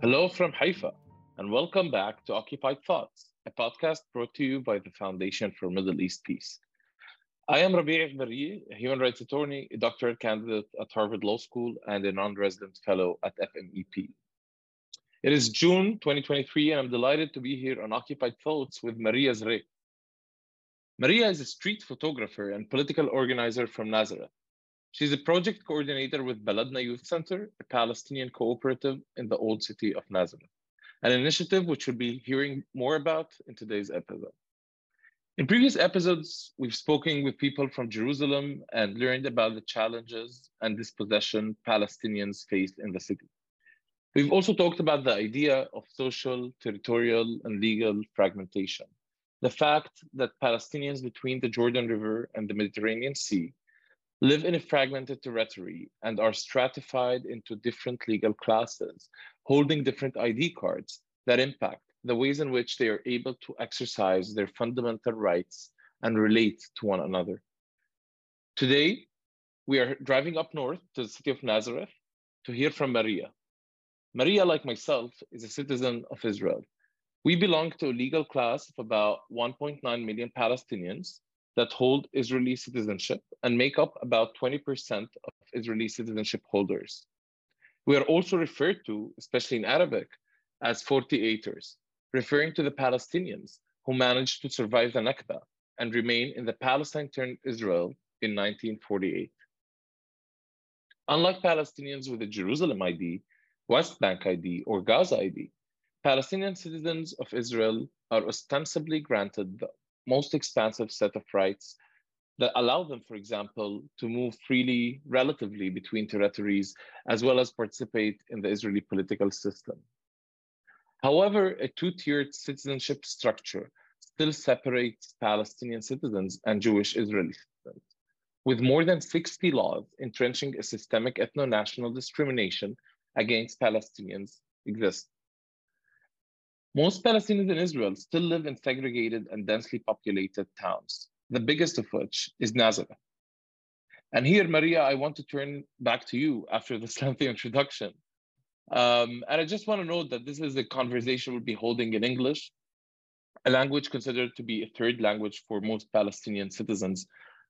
Hello from Haifa, and welcome back to Occupied Thoughts, a podcast brought to you by the Foundation for Middle East Peace. I am Rabea Eghbariah, a human rights attorney, a doctorate candidate at Harvard Law School, and a non-resident fellow at FMEP. It is June 2023, and I'm delighted to be here on Occupied Thoughts with Maria Zreik. Maria is a street photographer and political organizer from Nazareth. She's a project coordinator with Baladna Youth Center, a Palestinian cooperative in the old city of Nazareth, an initiative which we'll be hearing more about in today's episode. In previous episodes, we've spoken with people from Jerusalem and learned about the challenges and dispossession Palestinians faced in the city. We've also talked about the idea of social, territorial, and legal fragmentation, the fact that Palestinians between the Jordan River and the Mediterranean Sea live in a fragmented territory and are stratified into different legal classes, holding different ID cards that impact the ways in which they are able to exercise their fundamental rights and relate to one another. Today, we are driving up north to the city of Nazareth to hear from Maria. Maria, like myself, is a citizen of Israel. We belong to a legal class of about 1.9 million Palestinians that hold Israeli citizenship and make up about 20% of Israeli citizenship holders. We are also referred to, especially in Arabic, as 48ers, referring to the Palestinians who managed to survive the Nakba and remain in the Palestine-turned Israel in 1948. Unlike Palestinians with a Jerusalem ID, West Bank ID, or Gaza ID, Palestinian citizens of Israel are ostensibly granted the most expansive set of rights that allow them, for example, to move freely, relatively between territories, as well as participate in the Israeli political system. However, a two-tiered citizenship structure still separates Palestinian citizens and Jewish Israeli citizens, with more than 60 laws entrenching a systemic ethno-national discrimination against Palestinians exist. Most Palestinians in Israel still live in segregated and densely populated towns, the biggest of which is Nazareth. And here, Maria, I want to turn back to you after this lengthy introduction. And I just want to note that this is a conversation we'll be holding in English, a language considered to be a third language for most Palestinian citizens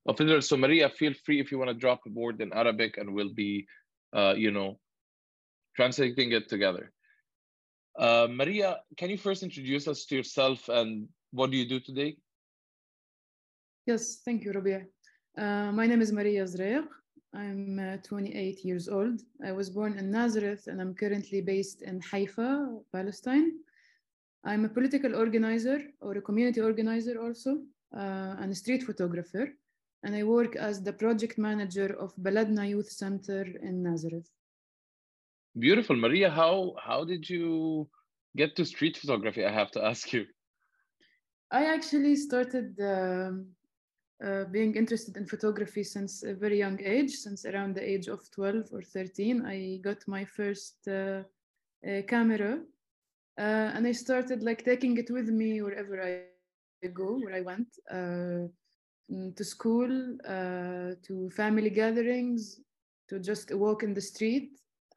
of Israel. So Maria, feel free if you want to drop a word in Arabic and we'll be, translating it together. Maria, can you first introduce us to yourself and what do you do today? Yes, thank you, Rabea. My name is Maria Zreik. I'm 28 years old. I was born in Nazareth and I'm currently based in Haifa, Palestine. I'm a political organizer or a community organizer also, and a street photographer. And I work as the project manager of Baladna Youth Center in Nazareth. Beautiful. Maria, how did you get to street photography, I have to ask you? I actually started being interested in photography since a very young age, since around the age of 12 or 13. I got my first camera and I started taking it with me wherever I go, where I went, to school, to family gatherings, to just a walk in the street.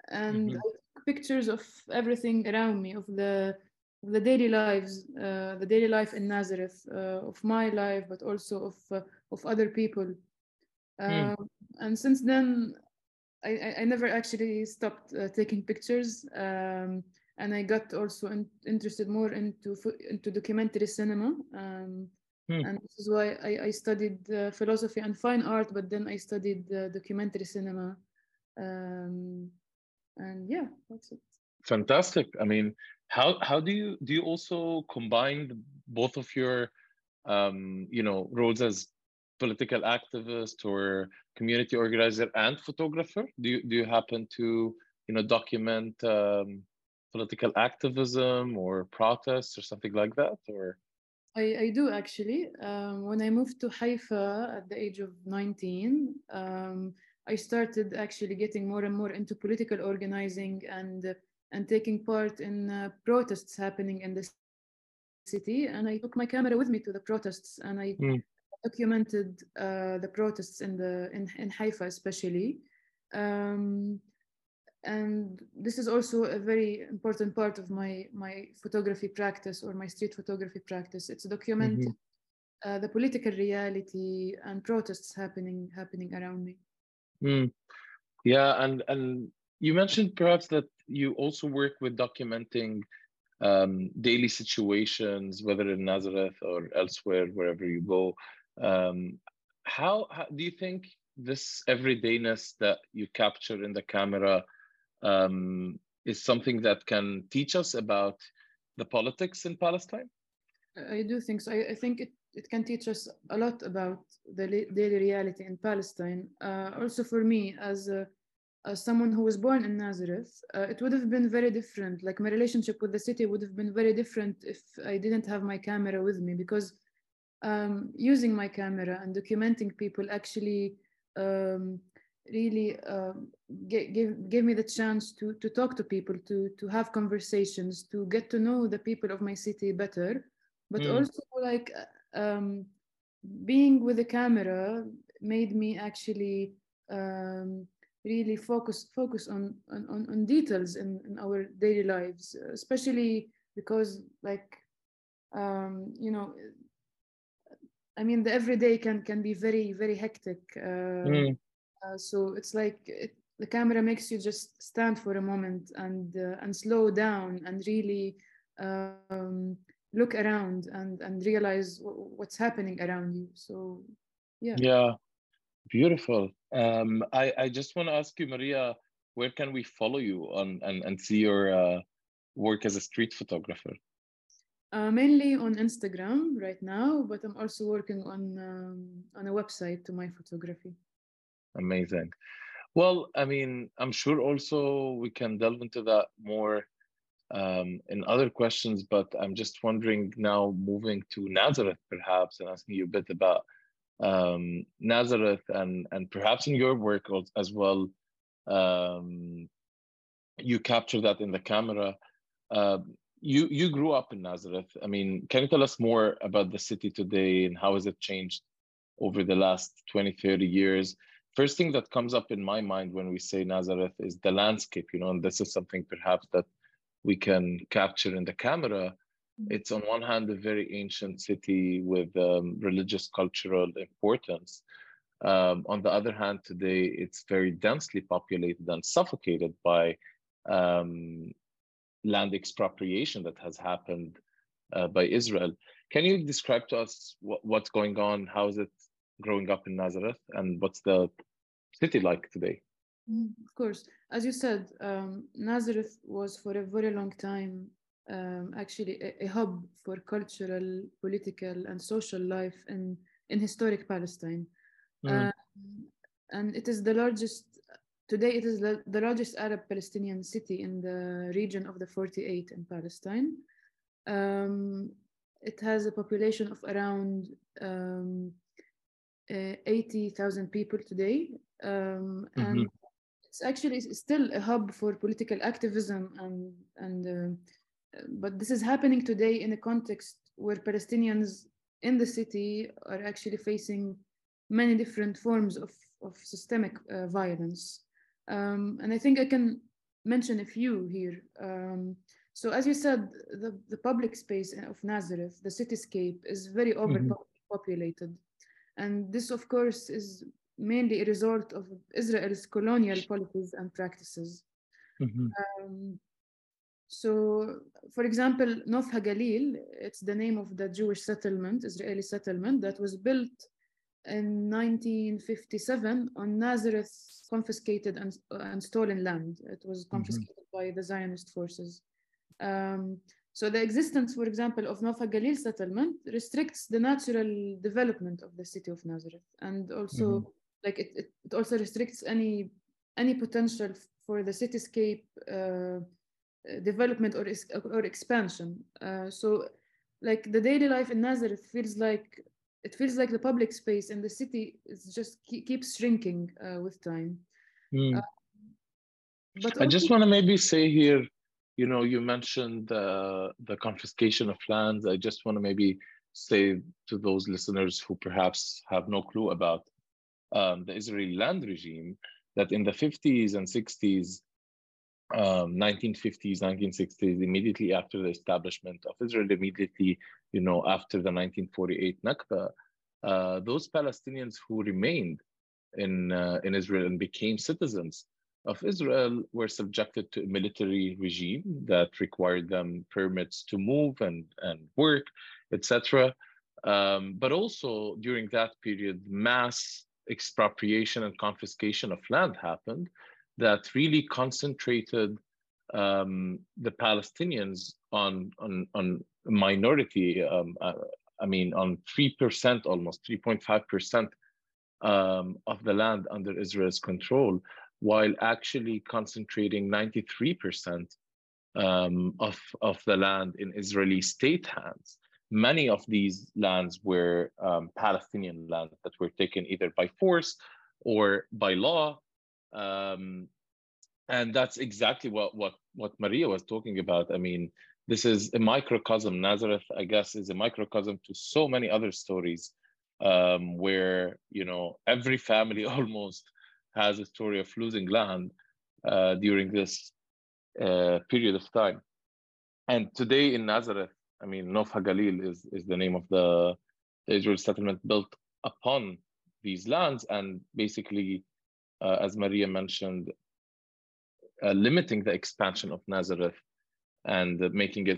And I took pictures of everything around me, of the daily lives, the daily life in Nazareth, of my life, but also of other people. And since then, I never actually stopped taking pictures. And I got also interested more into documentary cinema. And this is why I studied philosophy and fine art, but then I studied documentary cinema. And yeah, that's it. Fantastic. I mean, how do you also combine both of your, roles as political activist or community organizer and photographer? Do you happen to, document political activism or protests or something like that? Or I do actually. When I moved to Haifa at the age of 19. I started actually getting more and more into political organizing and taking part in protests happening in the city. And I took my camera with me to the protests and I documented the protests in Haifa especially. And this is also a very important part of my photography practice, or my street photography practice. It's documenting the political reality and protests happening around me. Mm. Yeah, and you mentioned perhaps that you also work with documenting daily situations, whether in Nazareth or elsewhere, wherever you go. How do you think this everydayness that you capture in the camera is something that can teach us about the politics in Palestine? I do think so. I think it can teach us a lot about the daily reality in Palestine. Also for me, as someone who was born in Nazareth, it would have been very different. Like, my relationship with the city would have been very different if I didn't have my camera with me, because using my camera and documenting people actually really gave me the chance to talk to people, to have conversations, to get to know the people of my city better. But also, like, being with the camera made me actually really focus on details in our daily lives, especially because, like, you know, I mean, the everyday can be very, very hectic. So it's like the camera makes you just stand for a moment and slow down and really look around and realize what's happening around you. So, yeah. Yeah, beautiful. I just want to ask you, Maria, where can we follow you on and see your work as a street photographer? Mainly on Instagram right now, but I'm also working on a website to my photography. Amazing. Well, I mean, I'm sure also we can delve into that more in other questions, but I'm just wondering now, moving to Nazareth perhaps, and asking you a bit about Nazareth and perhaps in your work as well, you capture that in the camera. You grew up in Nazareth. I mean, can you tell us more about the city today and how has it changed over the last 20, 30 years? First thing that comes up in my mind when we say Nazareth is the landscape, you know, and this is something perhaps that we can capture in the camera. It's on one hand a very ancient city with religious, cultural importance. On the other hand, today it's very densely populated and suffocated by land expropriation that has happened by Israel. Can you describe to us what's going on? How is it growing up in Nazareth, and what's the city like today? Of course, as you said, Nazareth was for a very long time actually a hub for cultural, political, and social life in historic Palestine. And it is the largest. Today, it is the largest Arab-Palestinian city in the region of the 48 in Palestine. It has a population of around 80,000 people today. And it's actually still a hub for political activism. But this is happening today in a context where Palestinians in the city are actually facing many different forms of systemic violence. And I think I can mention a few here. So as you said, the public space of Nazareth, the cityscape, is very overpopulated. And this, of course, is mainly a result of Israel's colonial policies and practices. So, for example, Nof HaGalil, it's the name of the Jewish settlement, Israeli settlement, that was built in 1957 on Nazareth's confiscated and stolen land. It was confiscated by the Zionist forces. So the existence, for example, of Nof HaGalil settlement restricts the natural development of the city of Nazareth, and also like it also restricts any potential for the cityscape development or expansion. So, like, the daily life in Nazareth feels like the public space in the city is just keeps shrinking with time. But I just want to maybe say here, you know, you mentioned the confiscation of lands. I just want to maybe say to those listeners who perhaps have no clue about the Israeli land regime, that in the 50s and 60s, 1950s, 1960s, immediately after the establishment of Israel, immediately, after the 1948 Nakba, those Palestinians who remained in Israel and became citizens of Israel were subjected to a military regime that required them permits to move and work, etc. But also during that period, mass expropriation and confiscation of land happened that really concentrated the Palestinians on minority, on 3%, almost 3.5% of the land under Israel's control, while actually concentrating 93% of the land in Israeli state hands. Many of these lands were Palestinian lands that were taken either by force or by law. And that's exactly what Maria was talking about. I mean, this is a microcosm. Nazareth, I guess, is a microcosm to so many other stories where, every family almost has a story of losing land during this period of time. And today in Nazareth, Nof HaGalil is the name of the Israel settlement built upon these lands, and basically, as Maria mentioned, limiting the expansion of Nazareth and making it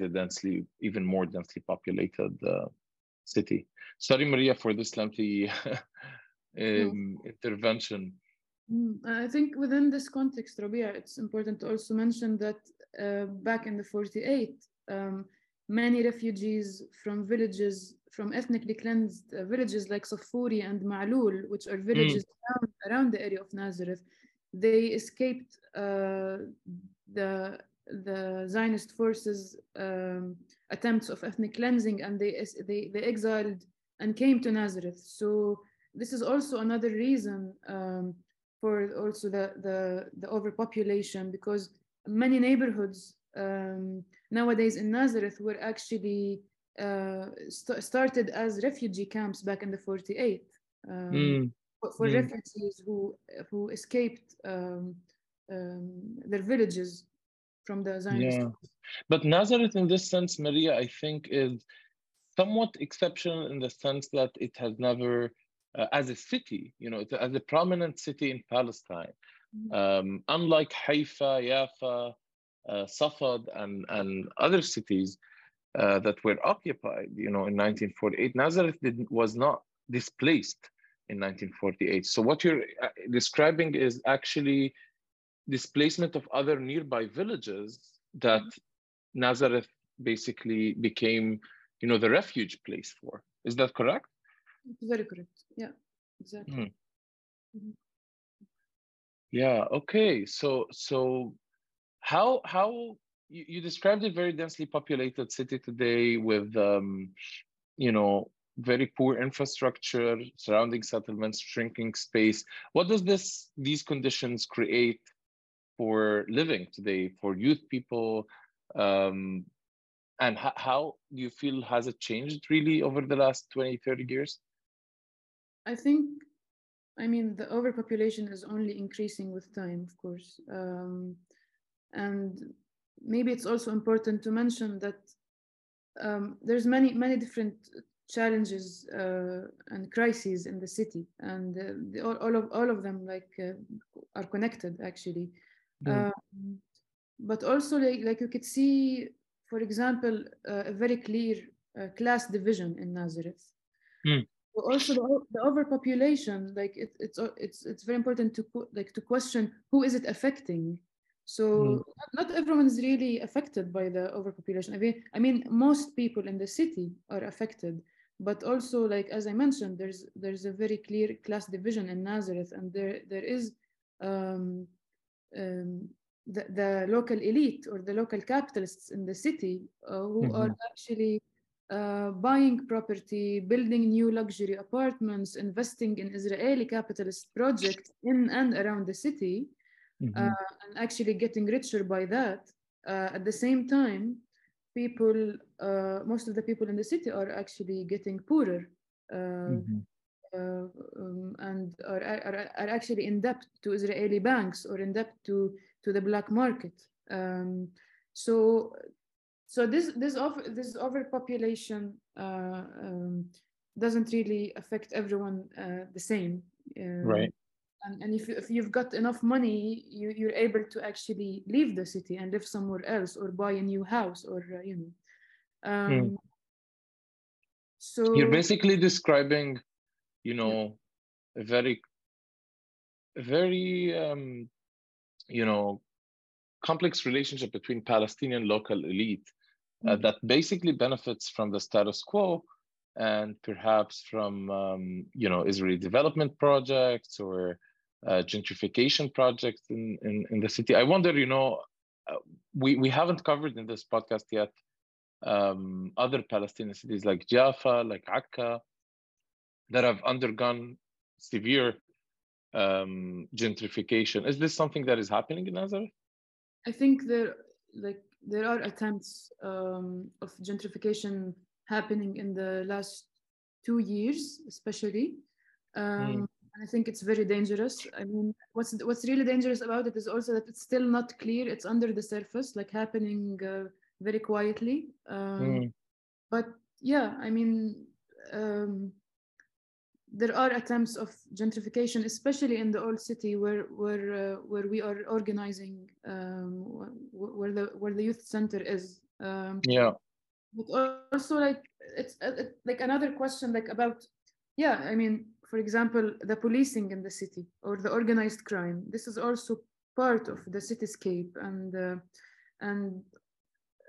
even more densely populated city. Sorry, Maria, for this lengthy intervention. I think within this context, Rabea, it's important to also mention that back in the 48, many refugees from villages, from ethnically cleansed villages like Saffuri and Ma'lul, which are villages around the area of Nazareth, they escaped the Zionist forces' attempts of ethnic cleansing, and they exiled and came to Nazareth. So this is also another reason for also the overpopulation, because many neighborhoods nowadays in Nazareth were actually started as refugee camps back in the 48 for refugees who escaped their villages from the Zionist. Yeah. But Nazareth in this sense, Maria, I think is somewhat exceptional in the sense that it has never, as a city, as a prominent city in Palestine, unlike Haifa, Yafa, Safad and other cities that were occupied, in 1948. Nazareth was not displaced in 1948. So what you're describing is actually displacement of other nearby villages that Nazareth basically became, the refuge place for. Is that correct? Very correct. Yeah, exactly. Yeah. Okay. So. How you described a very densely populated city today with, very poor infrastructure, surrounding settlements, shrinking space. What does these conditions create for living today for youth people? And how do you feel has it changed really over the last 20, 30 years? I think, the overpopulation is only increasing with time, of course. And maybe it's also important to mention that there's many different challenges and crises in the city, and all of them are connected actually. But also like you could see, for example, a very clear class division in Nazareth. But also the overpopulation, it's very important to question who is it affecting. So not everyone is really affected by the overpopulation. Most people in the city are affected, but also, as I mentioned, there's a very clear class division in Nazareth, and there is the local elite or the local capitalists in the city who are actually buying property, building new luxury apartments, investing in Israeli capitalist projects in and around the city. And actually getting richer by that. At the same time, most of the people in the city are actually getting poorer and are actually in debt to Israeli banks or in debt to the black market. So this overpopulation doesn't really affect everyone the same. Right. And if you've got enough money, you're able to actually leave the city and live somewhere else, or buy a new house, or So you're basically describing, a very complex relationship between Palestinian local elite that basically benefits from the status quo and perhaps from, Israeli development projects or gentrification projects in the city. I wonder, we haven't covered in this podcast yet other Palestinian cities like Jaffa, like Akka, that have undergone severe gentrification. Is this something that is happening in Nazareth? I think there are attempts of gentrification happening in the last 2 years, especially. And I think it's very dangerous. I mean, what's really dangerous about it is also that it's still not clear. It's under the surface, happening very quietly. But yeah, I mean, there are attempts of gentrification, especially in the old city, where we are organizing, where the youth center is. But also, it's another question, about, for example, the policing in the city or the organized crime. This is also part of the cityscape, and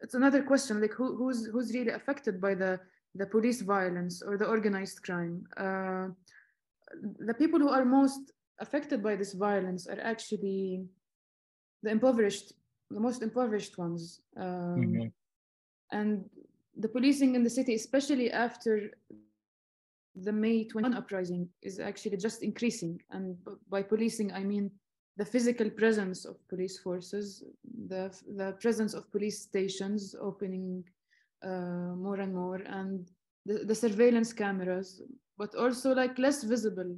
it's another question, who's really affected by the police violence or the organized crime. The people who are most affected by this violence are actually the most impoverished ones. And the policing in the city, especially after the May 21 uprising, is actually just increasing. And by policing, I mean the physical presence of police forces, the presence of police stations opening more and more, and the surveillance cameras, but also less visible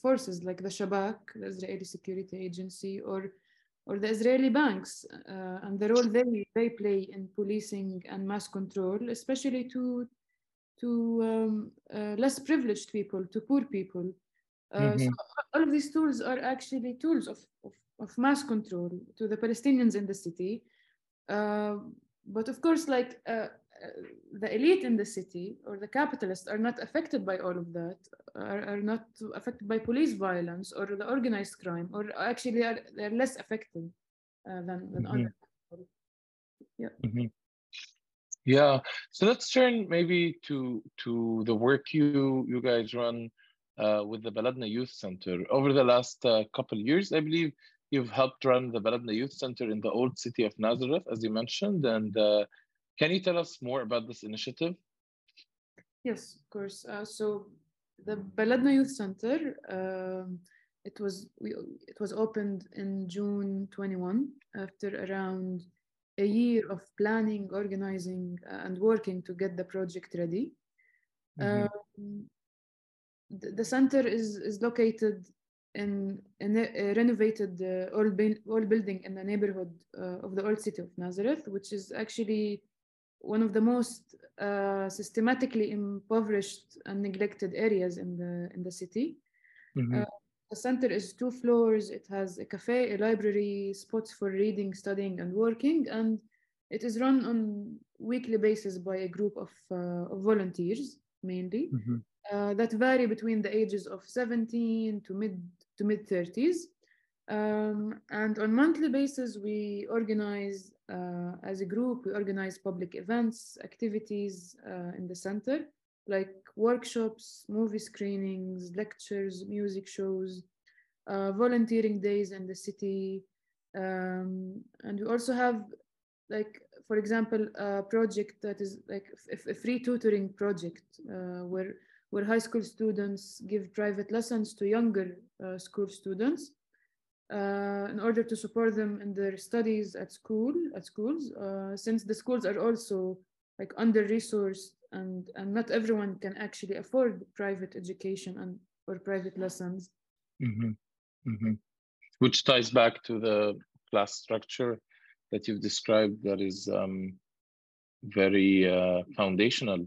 forces like the Shabak, the Israeli Security Agency, or the Israeli banks, and the role they play in policing and mass control, especially to less privileged people, to poor people. So all of these tools are actually tools of mass control to the Palestinians in the city. But of course, the elite in the city or the capitalists are not affected by all of that, are not affected by police violence or the organized crime, or actually they're less affected than other people. Yeah. So let's turn maybe to the work you guys run with the Baladna Youth Center. Over the last couple of years, I believe you've helped run the Baladna Youth Center in the old city of Nazareth, as you mentioned, and can you tell us more about this initiative? Yes, of course. So the Baladna Youth Center, it was opened in June 21 after around a year of planning, organizing, and working to get the project ready. The center is located in a renovated old building in the neighborhood of the old city of Nazareth, which is actually one of the most systematically impoverished and neglected areas in the city. The center is 2 floors. It has a cafe, a library, spots for reading, studying, and working, and it is run on weekly basis by a group of volunteers, mainly, that vary between the ages of 17 to mid-30s. And on monthly basis, we organize, as a group, we organize public events, activities in the center, like workshops, movie screenings, lectures, music shows, volunteering days in the city. And we also have, for example, a project that is a free tutoring project where high school students give private lessons to younger school students, in order to support them in their studies at schools, since the schools are also under-resourced and not everyone can actually afford private education or private lessons. Which ties back to the class structure that you've described that is very foundational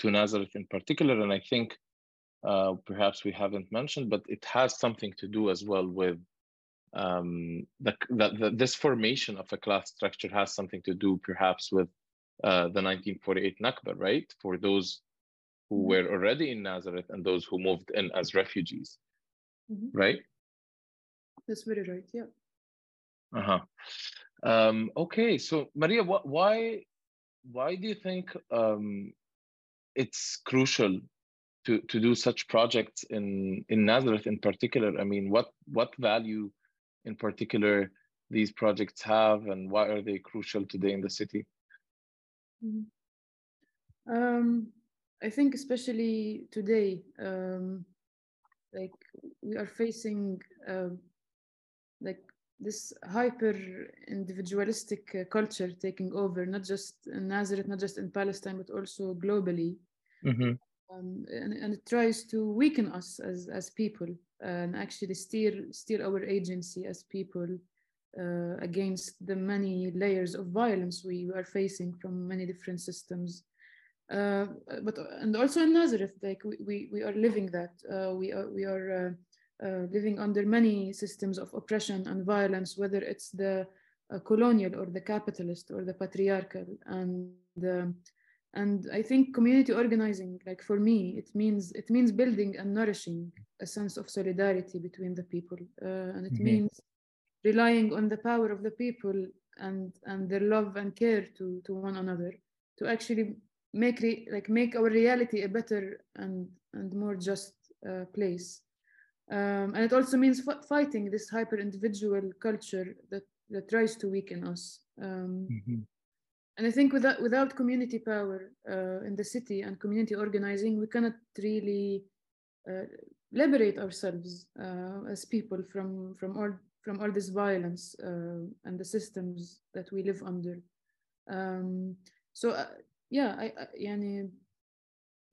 to Nazareth in particular. And I think perhaps we haven't mentioned, but it has something to do as well with this formation of a class structure has something to do perhaps with the 1948 Nakba, right? For those who were already in Nazareth and those who moved in as refugees, right? That's very right, yeah. Okay, so Maria, why do you think it's crucial to do such projects in Nazareth in particular? I mean, what value in particular these projects have, and why are they crucial today in the city? I think especially today, like we are facing like this hyper-individualistic culture taking over, not just in Nazareth, not just in Palestine, but also globally. And it tries to weaken us as people and actually steer our agency as people against the many layers of violence we are facing from many different systems. And also in Nazareth, like we are living that. We are living under many systems of oppression and violence, whether it's the colonial or the capitalist or the patriarchal. And I think community organizing, like for me, it means building and nourishing a sense of solidarity between the people. And it means relying on the power of the people and their love and care to one another to actually make our reality a better and more just place. And it also means fighting this hyper-individual culture that tries to weaken us. And I think without community power in the city and community organizing, we cannot really liberate ourselves as people from all this violence and the systems that we live under.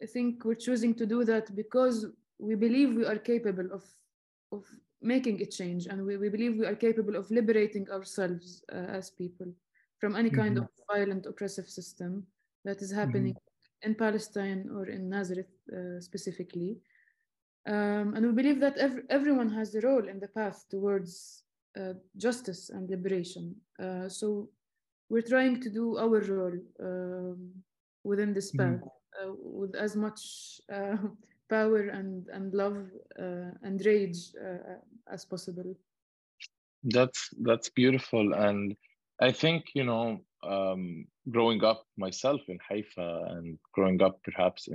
I think we're choosing to do that because we believe we are capable of making a change, and we believe we are capable of liberating ourselves as people from any kind of violent, oppressive system that is happening in Palestine or in Nazareth specifically. And we believe that everyone has a role in the path towards justice and liberation. So we're trying to do our role within this path with as much power and love and rage as possible. That's beautiful. And I think, growing up myself in Haifa and growing up perhaps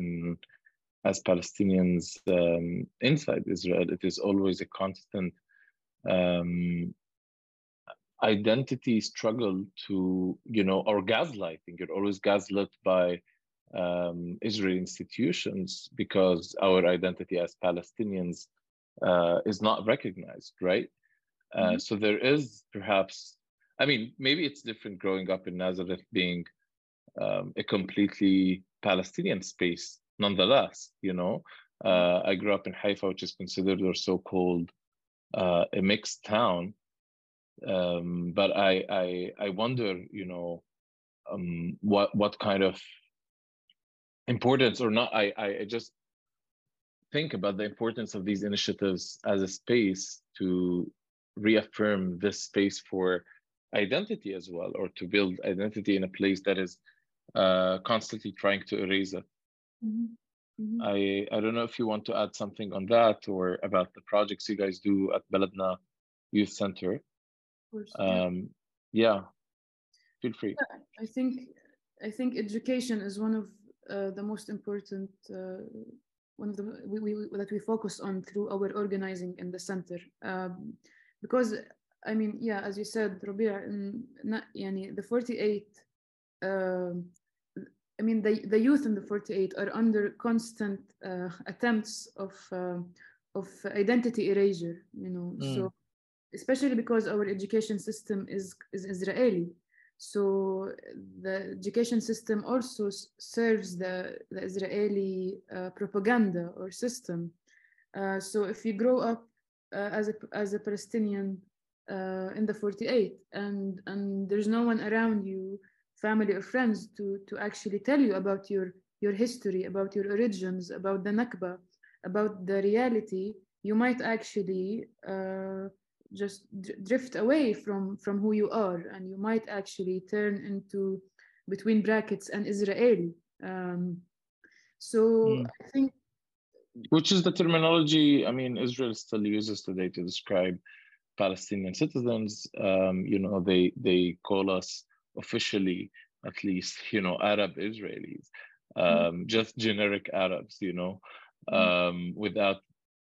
as Palestinians inside Israel, it is always a constant identity struggle or gaslighting. You're always gaslit by Israeli institutions because our identity as Palestinians is not recognized, right? So there is perhaps, I mean, maybe it's different growing up in Nazareth being a completely Palestinian space, nonetheless, I grew up in Haifa, which is considered or so-called a mixed town. But I wonder, what kind of importance or not, I just think about the importance of these initiatives as a space to reaffirm this space for identity as well, or to build identity in a place that is constantly trying to erase it. I don't know if you want to add something on that or about the projects you guys do at Baladna Youth Center. Of course, yeah, feel free. Yeah, I think education is one of the most important that we focus on through our organizing in the center, because I mean, yeah, as you said, Rabea, the 48, the youth in the 48 are under constant attempts of identity erasure, So especially because our education system is Israeli. So the education system also serves the Israeli propaganda or system. So if you grow up as a Palestinian, in the 48th, and there's no one around you, family or friends, to actually tell you about your history, about your origins, about the Nakba, about the reality, you might actually just drift away from who you are, and you might actually turn into, between brackets, an Israeli. I think... Which is the terminology, I mean, Israel still uses today to describe Palestinian citizens. They call us officially, at least, Arab Israelis, just generic Arabs,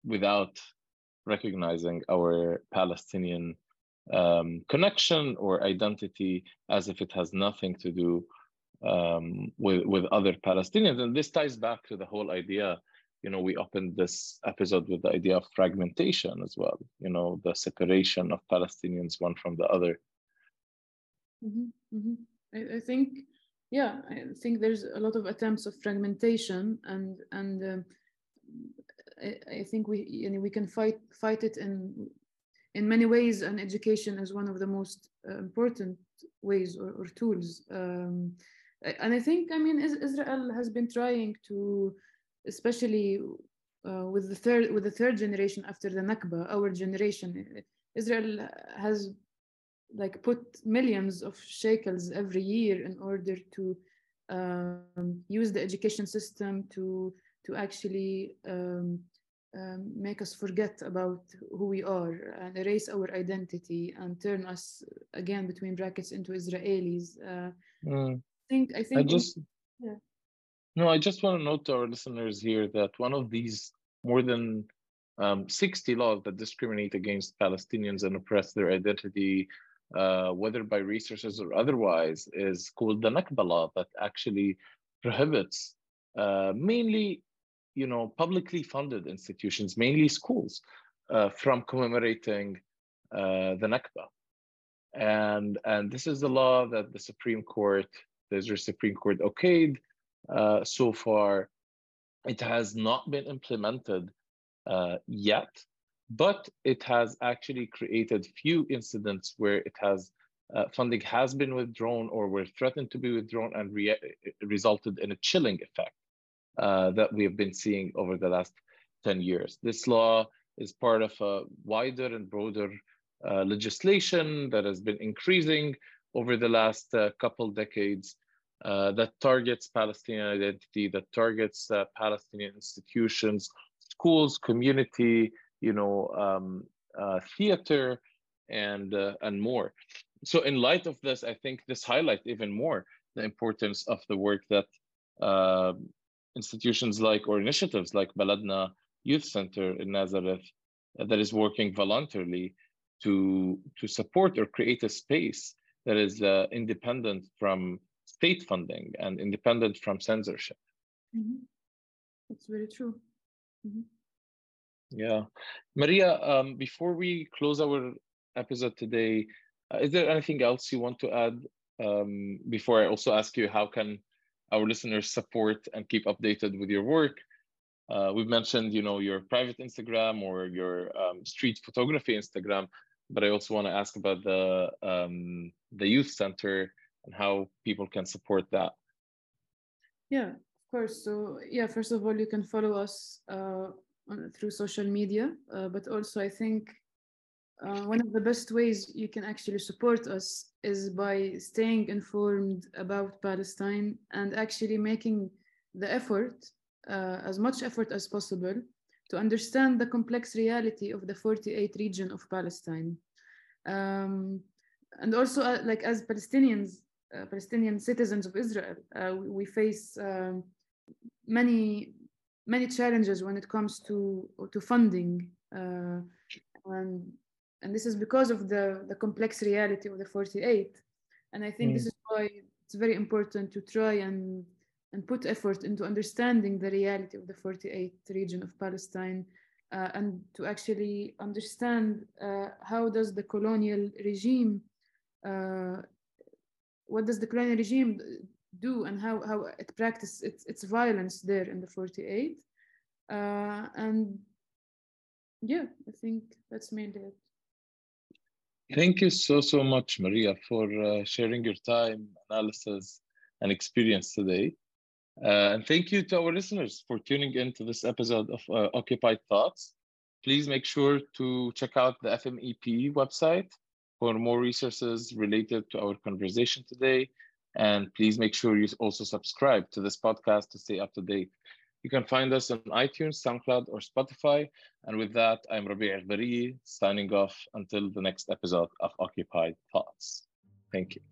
without recognizing our Palestinian connection or identity, as if it has nothing to do with other Palestinians. And this ties back to the whole idea, we opened this episode with the idea of fragmentation as well, the separation of Palestinians one from the other. Mm-hmm, mm-hmm. I think, I think there's a lot of attempts of fragmentation, and I think we can fight it in many ways, and education is one of the most important ways or tools. And I think, Israel has been trying to, especially with the third generation after the Nakba, our generation, Israel has put millions of shekels every year in order to use the education system to actually make us forget about who we are and erase our identity and turn us, again, between brackets, into Israelis. I just want to note to our listeners here that one of these more than 60 laws that discriminate against Palestinians and oppress their identity, whether by resources or otherwise, is called the Nakba Law, that actually prohibits mainly, publicly funded institutions, mainly schools, from commemorating the Nakba. And this is the law that the Israeli Supreme Court okayed. So far, it has not been implemented yet, but it has actually created few incidents where it has funding has been withdrawn or were threatened to be withdrawn, and resulted in a chilling effect that we have been seeing over the last 10 years. This law is part of a wider and broader legislation that has been increasing over the last couple decades, that targets Palestinian identity, that targets Palestinian institutions, schools, community, theater, and more. So in light of this, I think this highlights even more the importance of the work that institutions or initiatives like Baladna Youth Center in Nazareth, that is working voluntarily to support or create a space that is independent from state funding and independent from censorship. Mm-hmm. That's very true. Mm-hmm. Yeah. Maria, before we close our episode today, is there anything else you want to add before I also ask you how can our listeners support and keep updated with your work? We've mentioned, your private Instagram or your street photography Instagram, but I also want to ask about the youth center and how people can support that. Yeah, of course. So first of all, you can follow us through social media, but also I think one of the best ways you can actually support us is by staying informed about Palestine and actually making the effort, as much effort as possible, to understand the complex reality of the 48th region of Palestine. And also, as Palestinians, Palestinian citizens of Israel, we face many challenges when it comes to funding, and this is because of the complex reality of the 48th. And I think this is why it's very important to try and put effort into understanding the reality of the 48th region of Palestine, and to actually understand how does the colonial regime, what does the colonial regime do, and how it practices its violence there in the 48th. I think that's mainly it. Thank you so much, Maria, for sharing your time, analysis, and experience today. And thank you to our listeners for tuning in to this episode of Occupied Thoughts. Please make sure to check out the FMEP website for more resources related to our conversation today. And please make sure you also subscribe to this podcast to stay up to date. You can find us on iTunes, SoundCloud, or Spotify. And with that, I'm Rabea Eghbariah, signing off until the next episode of Occupied Thoughts. Thank you.